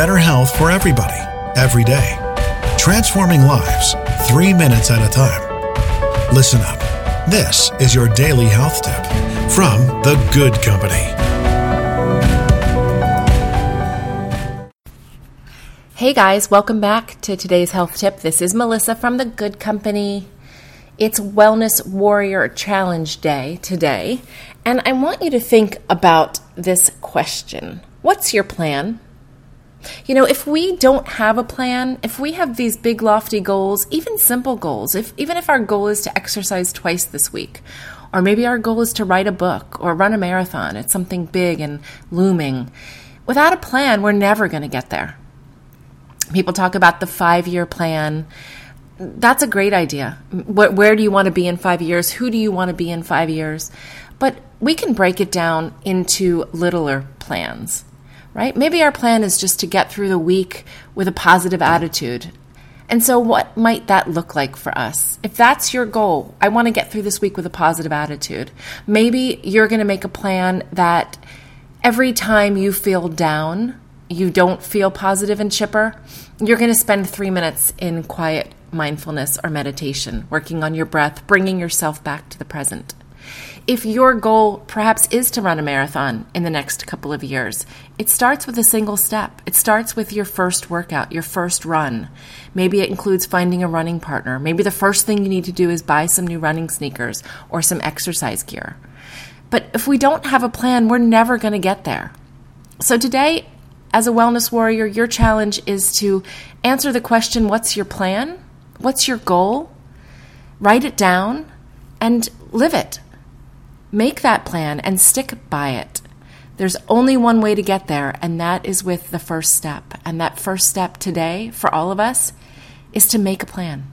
better health for everybody, every day. Transforming lives, 3 minutes at a time. Listen up. This is your daily health tip from The Good Company. Hey guys, welcome back to today's health tip. This is Melissa from The Good Company. It's Wellness Warrior Challenge Day today, and I want you to think about this question. What's your plan? You know, if we don't have a plan, if we have these big lofty goals, even simple goals, if our goal is to exercise twice this week, or maybe our goal is to write a book or run a marathon, it's something big and looming. Without a plan, we're never going to get there. People talk about the 5-year plan. That's a great idea. Where do you want to be in 5 years? Who do you want to be in 5 years? But we can break it down into littler plans. Right? Maybe our plan is just to get through the week with a positive attitude. And so what might that look like for us? If that's your goal, I want to get through this week with a positive attitude. Maybe you're going to make a plan that every time you feel down, you don't feel positive and chipper, you're going to spend 3 minutes in quiet mindfulness or meditation, working on your breath, bringing yourself back to the present. If your goal perhaps is to run a marathon in the next couple of years, it starts with a single step. It starts with your first workout, your first run. Maybe it includes finding a running partner. Maybe the first thing you need to do is buy some new running sneakers or some exercise gear. But if we don't have a plan, we're never going to get there. So today, as a wellness warrior, your challenge is to answer the question, what's your plan? What's your goal? Write it down and live it. Make that plan and stick by it. There's only one way to get there, and that is with the first step. And that first step today for all of us is to make a plan.